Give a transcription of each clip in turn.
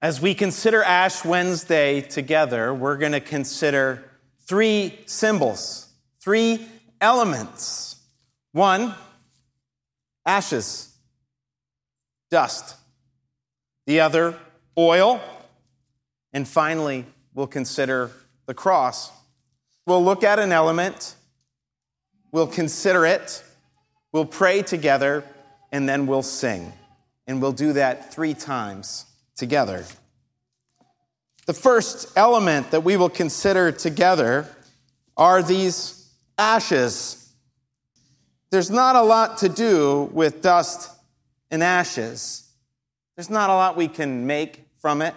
As we consider Ash Wednesday together, we're going to consider three symbols, three elements. One, ashes, dust. The other, oil. And finally, we'll consider the cross. We'll look at an element, we'll consider it, we'll pray together, and then we'll sing. And we'll do that three times together. The first element that we will consider together are these ashes. There's not a lot to do with dust and ashes. There's not a lot we can make from it.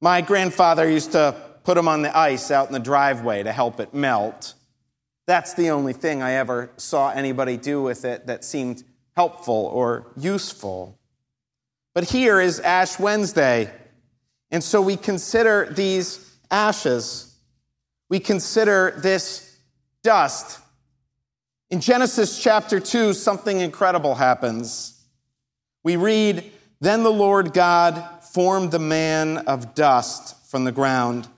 My grandfather used to put them on the ice out in the driveway to help it melt. That's the only thing I ever saw anybody do with it that seemed helpful or useful. But here is Ash Wednesday, and so we consider these ashes. We consider this dust. In Genesis chapter 2, something incredible happens. We read, "Then the Lord God formed the man of dust from the ground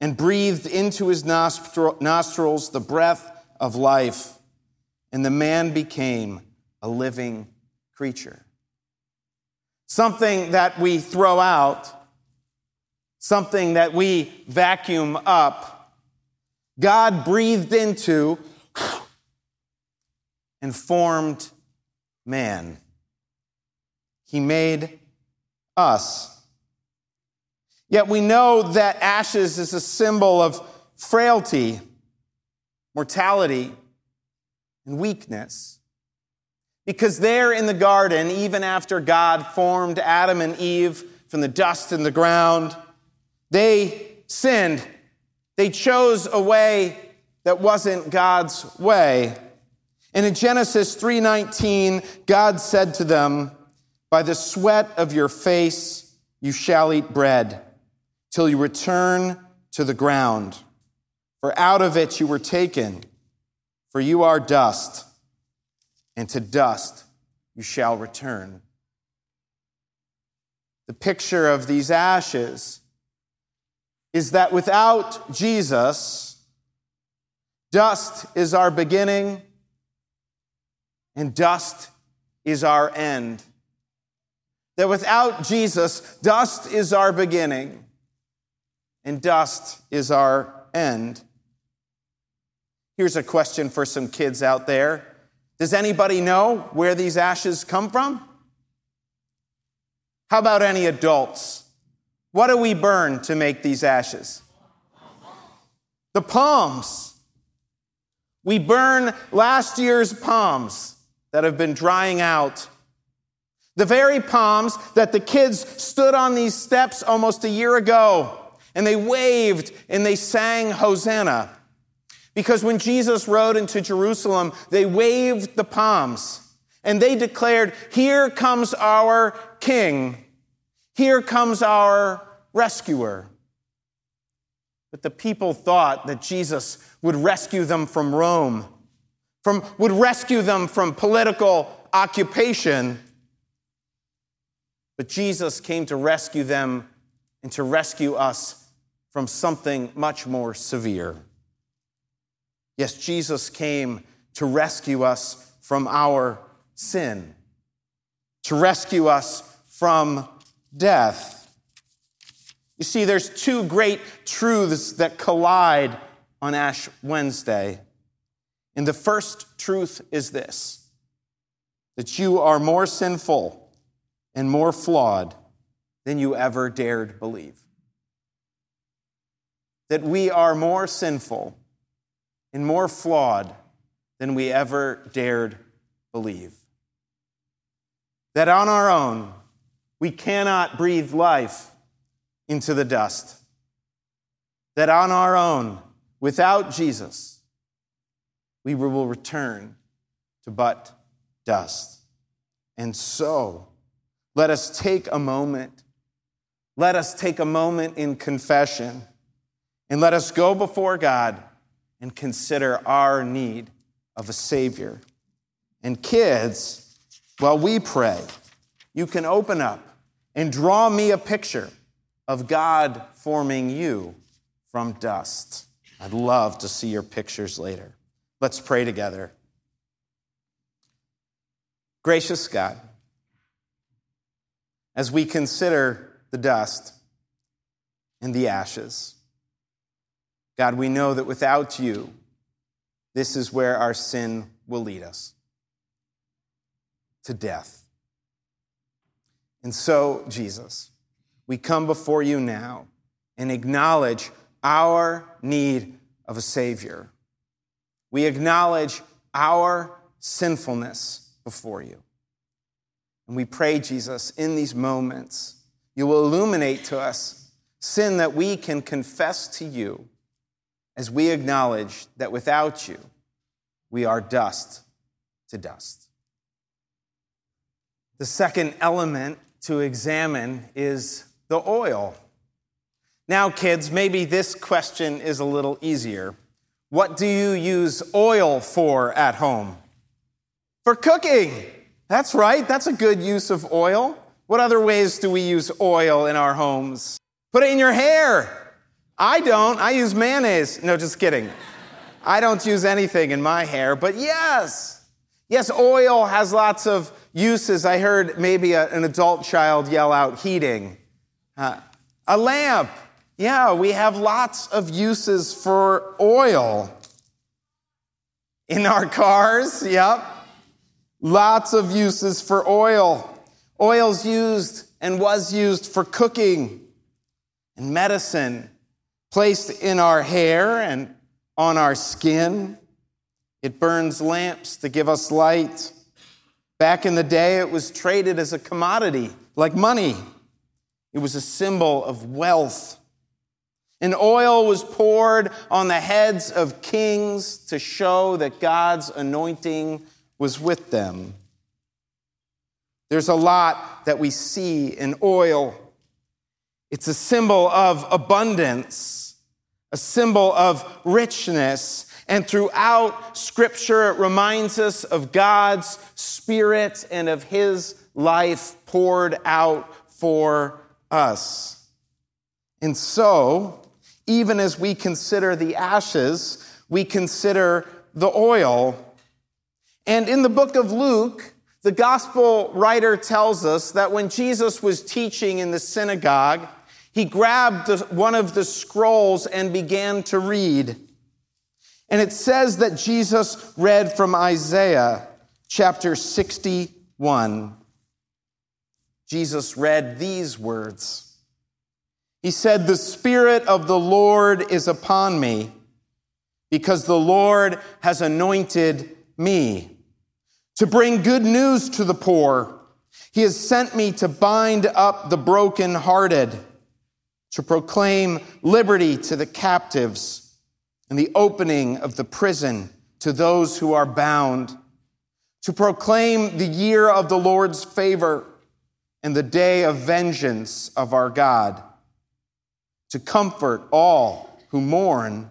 and breathed into his nostrils the breath of life, and the man became a living creature." Something that we throw out, something that we vacuum up, God breathed into and formed man. He made us. Yet we know that ashes is a symbol of frailty, mortality, and weakness. Because there in the garden, even after God formed Adam and Eve from the dust in the ground, they sinned. They chose a way that wasn't God's way. And in Genesis 3:19, God said to them, "By the sweat of your face you shall eat bread, till you return to the ground. For out of it you were taken, for you are dust, and to dust you shall return." The picture of these ashes is that without Jesus, dust is our beginning and dust is our end. That without Jesus, dust is our beginning and dust is our end. Here's a question for some kids out there. Does anybody know where these ashes come from? How about any adults? What do we burn to make these ashes? The palms. We burn last year's palms that have been drying out. The very palms that the kids stood on these steps almost a year ago, and they waved and they sang Hosanna. Because when Jesus rode into Jerusalem, they waved the palms and they declared, "Here comes our King. Here comes our rescuer." But the people thought that Jesus would rescue them from Rome, would rescue them from political occupation. But Jesus came to rescue them and to rescue us from something much more severe. Yes, Jesus came to rescue us from our sin, to rescue us from death. You see, there's two great truths that collide on Ash Wednesday. And the first truth is this, that you are more sinful and more flawed than you ever dared believe. That we are more sinful and more flawed than we ever dared believe. That on our own, we cannot breathe life into the dust. That on our own, without Jesus, we will return to but dust. And so, let us take a moment. Let us take a moment in confession, and let us go before God and consider our need of a Savior. And kids, while we pray, you can open up and draw me a picture of God forming you from dust. I'd love to see your pictures later. Let's pray together. Gracious God, as we consider the dust and the ashes, God, we know that without you, this is where our sin will lead us, to death. And so, Jesus, we come before you now and acknowledge our need of a Savior. We acknowledge our sinfulness before you. And we pray, Jesus, in these moments, you will illuminate to us sin that we can confess to you as we acknowledge that without you, we are dust to dust. The second element to examine is the oil. Now, kids, maybe this question is a little easier. What do you use oil for at home? For cooking. That's right. That's a good use of oil. What other ways do we use oil in our homes? Put it in your hair. I don't. I use mayonnaise. No, just kidding. I don't use anything in my hair. But yes, oil has lots of uses. I heard maybe an adult child yell out heating. A lamp. Yeah, we have lots of uses for oil. In our cars, yep. Lots of uses for oil. Oil's used and was used for cooking and medicine, placed in our hair and on our skin. It burns lamps to give us light. Back in the day, it was traded as a commodity, like money. It was a symbol of wealth. And oil was poured on the heads of kings to show that God's anointing was with them. There's a lot that we see in oil. It's a symbol of abundance, a symbol of richness. And throughout Scripture, it reminds us of God's Spirit and of His life poured out for us. And so, even as we consider the ashes, we consider the oil. And in the book of Luke, the gospel writer tells us that when Jesus was teaching in the synagogue, he grabbed one of the scrolls and began to read. And it says that Jesus read from Isaiah chapter 61. Jesus read these words. He said, "The Spirit of the Lord is upon me, because the Lord has anointed me to bring good news to the poor. He has sent me to bind up the brokenhearted, to proclaim liberty to the captives, and the opening of the prison to those who are bound, to proclaim the year of the Lord's favor and the day of vengeance of our God, to comfort all who mourn,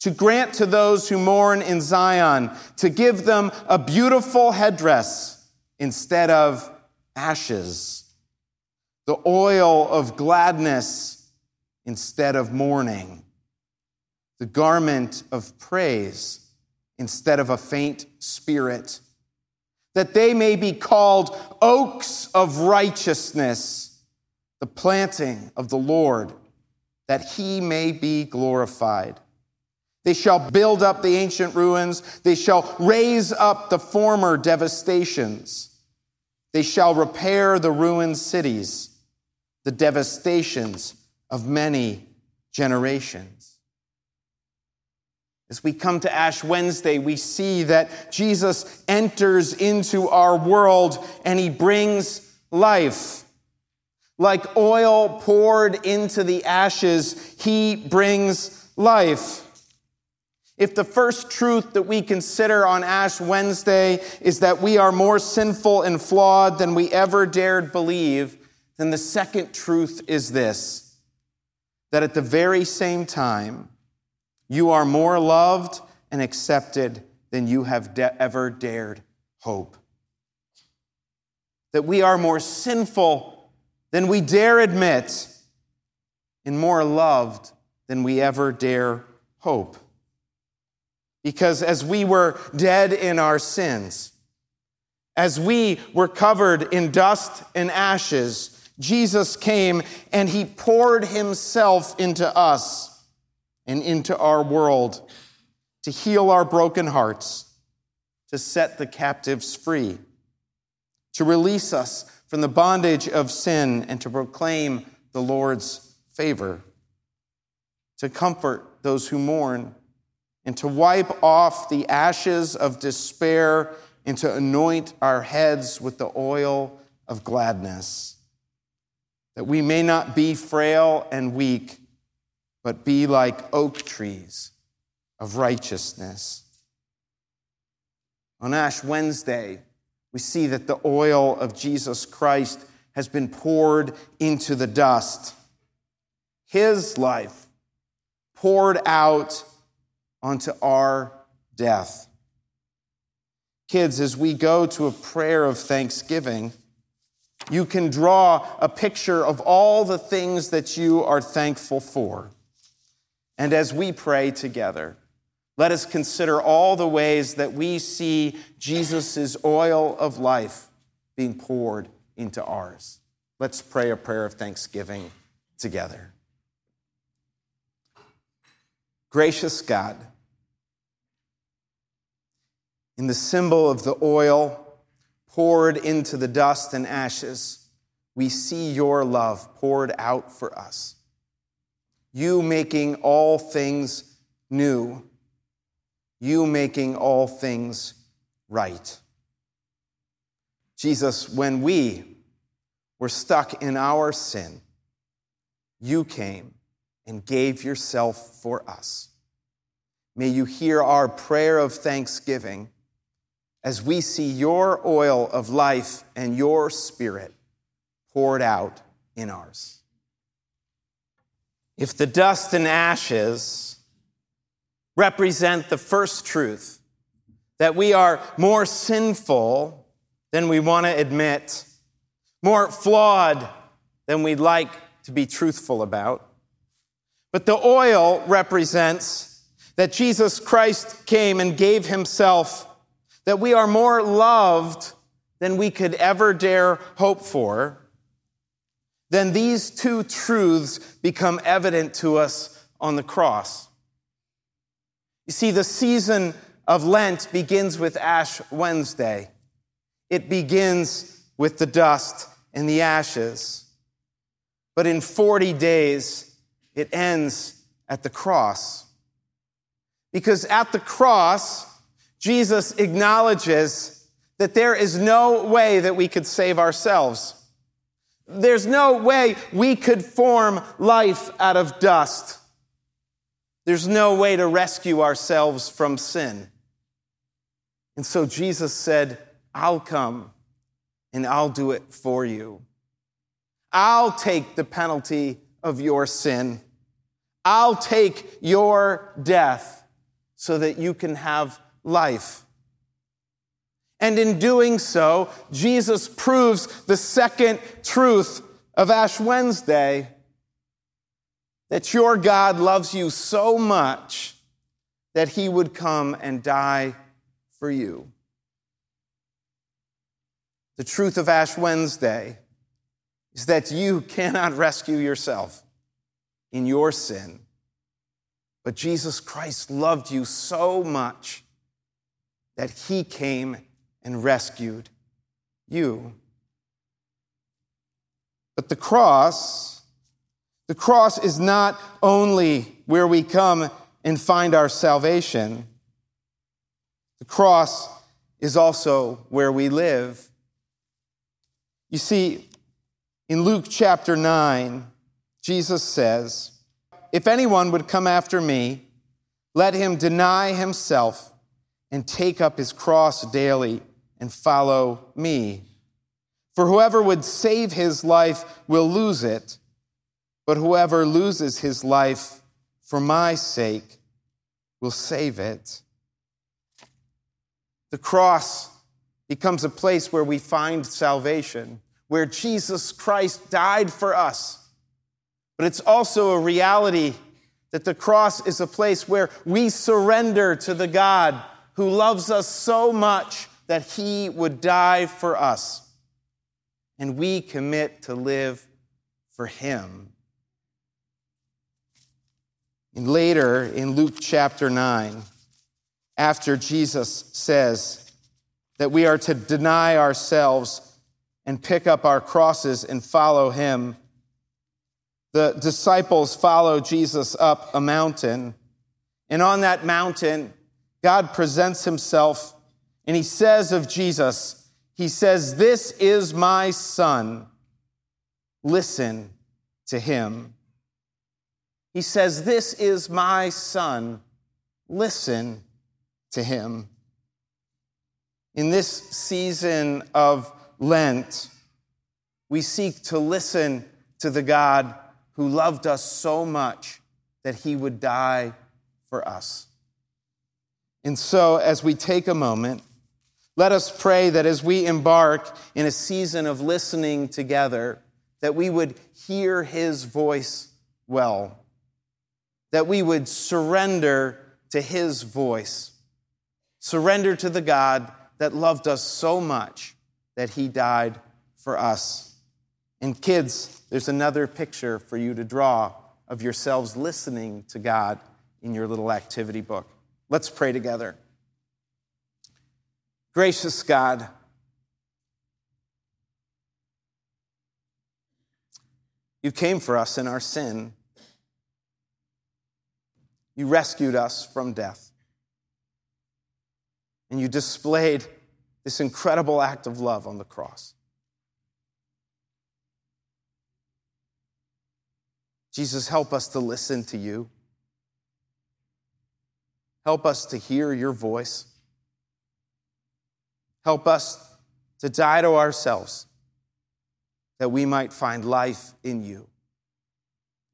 to grant to those who mourn in Zion, to give them a beautiful headdress instead of ashes, the oil of gladness instead of mourning, the garment of praise instead of a faint spirit, that they may be called oaks of righteousness, the planting of the Lord, that he may be glorified. They shall build up the ancient ruins. They shall raise up the former devastations. They shall repair the ruined cities, the devastations of many generations." As we come to Ash Wednesday, we see that Jesus enters into our world and he brings life. Like oil poured into the ashes, he brings life. If the first truth that we consider on Ash Wednesday is that we are more sinful and flawed than we ever dared believe, then the second truth is this, that at the very same time, you are more loved and accepted than you have ever dared hope. That we are more sinful than we dare admit, and more loved than we ever dare hope. Because as we were dead in our sins, as we were covered in dust and ashes, Jesus came and he poured himself into us and into our world to heal our broken hearts, to set the captives free, to release us from the bondage of sin and to proclaim the Lord's favor, to comfort those who mourn, and to wipe off the ashes of despair and to anoint our heads with the oil of gladness, that we may not be frail and weak, but be like oak trees of righteousness. On Ash Wednesday, we see that the oil of Jesus Christ has been poured into the dust. His life poured out onto our death. Kids, as we go to a prayer of thanksgiving, you can draw a picture of all the things that you are thankful for. And as we pray together, let us consider all the ways that we see Jesus' oil of life being poured into ours. Let's pray a prayer of thanksgiving together. Gracious God, in the symbol of the oil poured into the dust and ashes, we see your love poured out for us. You making all things new. You making all things right. Jesus, when we were stuck in our sin, you came and gave yourself for us. May you hear our prayer of thanksgiving as we see your oil of life and your spirit poured out in ours. If the dust and ashes represent the first truth, that we are more sinful than we want to admit, more flawed than we'd like to be truthful about, but the oil represents that Jesus Christ came and gave himself, that we are more loved than we could ever dare hope for, then these two truths become evident to us on the cross. You see, the season of Lent begins with Ash Wednesday. It begins with the dust and the ashes. But in 40 days, it ends at the cross. Because at the cross, Jesus acknowledges that there is no way that we could save ourselves. There's no way we could form life out of dust. There's no way to rescue ourselves from sin. And so Jesus said, I'll come and I'll do it for you. I'll take the penalty of your sin. I'll take your death so that you can have life. And in doing so, Jesus proves the second truth of Ash Wednesday, that your God loves you so much that he would come and die for you. The truth of Ash Wednesday is that you cannot rescue yourself in your sin. But Jesus Christ loved you so much that he came and rescued you. But the cross is not only where we come and find our salvation. The cross is also where we live. You see, in Luke chapter 9, Jesus says, if anyone would come after me, let him deny himself and take up his cross daily and follow me. For whoever would save his life will lose it, but whoever loses his life for my sake will save it. The cross becomes a place where we find salvation, where Jesus Christ died for us. But it's also a reality that the cross is a place where we surrender to the God who loves us so much that he would die for us. And we commit to live for him. And later in Luke chapter 9, after Jesus says that we are to deny ourselves and pick up our crosses and follow him, the disciples follow Jesus up a mountain. And on that mountain, God presents himself, and he says of Jesus, he says, "This is my son. Listen to him." He says, "This is my son. Listen to him." In this season of Lent, we seek to listen to the God who loved us so much that he would die for us. And so, as we take a moment, let us pray that as we embark in a season of listening together, that we would hear his voice well, that we would surrender to his voice, surrender to the God that loved us so much that he died for us. And kids, there's another picture for you to draw of yourselves listening to God in your little activity book. Let's pray together. Gracious God, you came for us in our sin. You rescued us from death. And you displayed this incredible act of love on the cross. Jesus, help us to listen to you. Help us to hear your voice. Help us to die to ourselves that we might find life in you.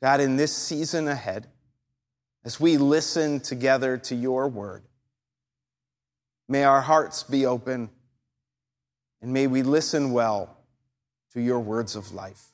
God, in this season ahead, as we listen together to your word, may our hearts be open and may we listen well to your words of life.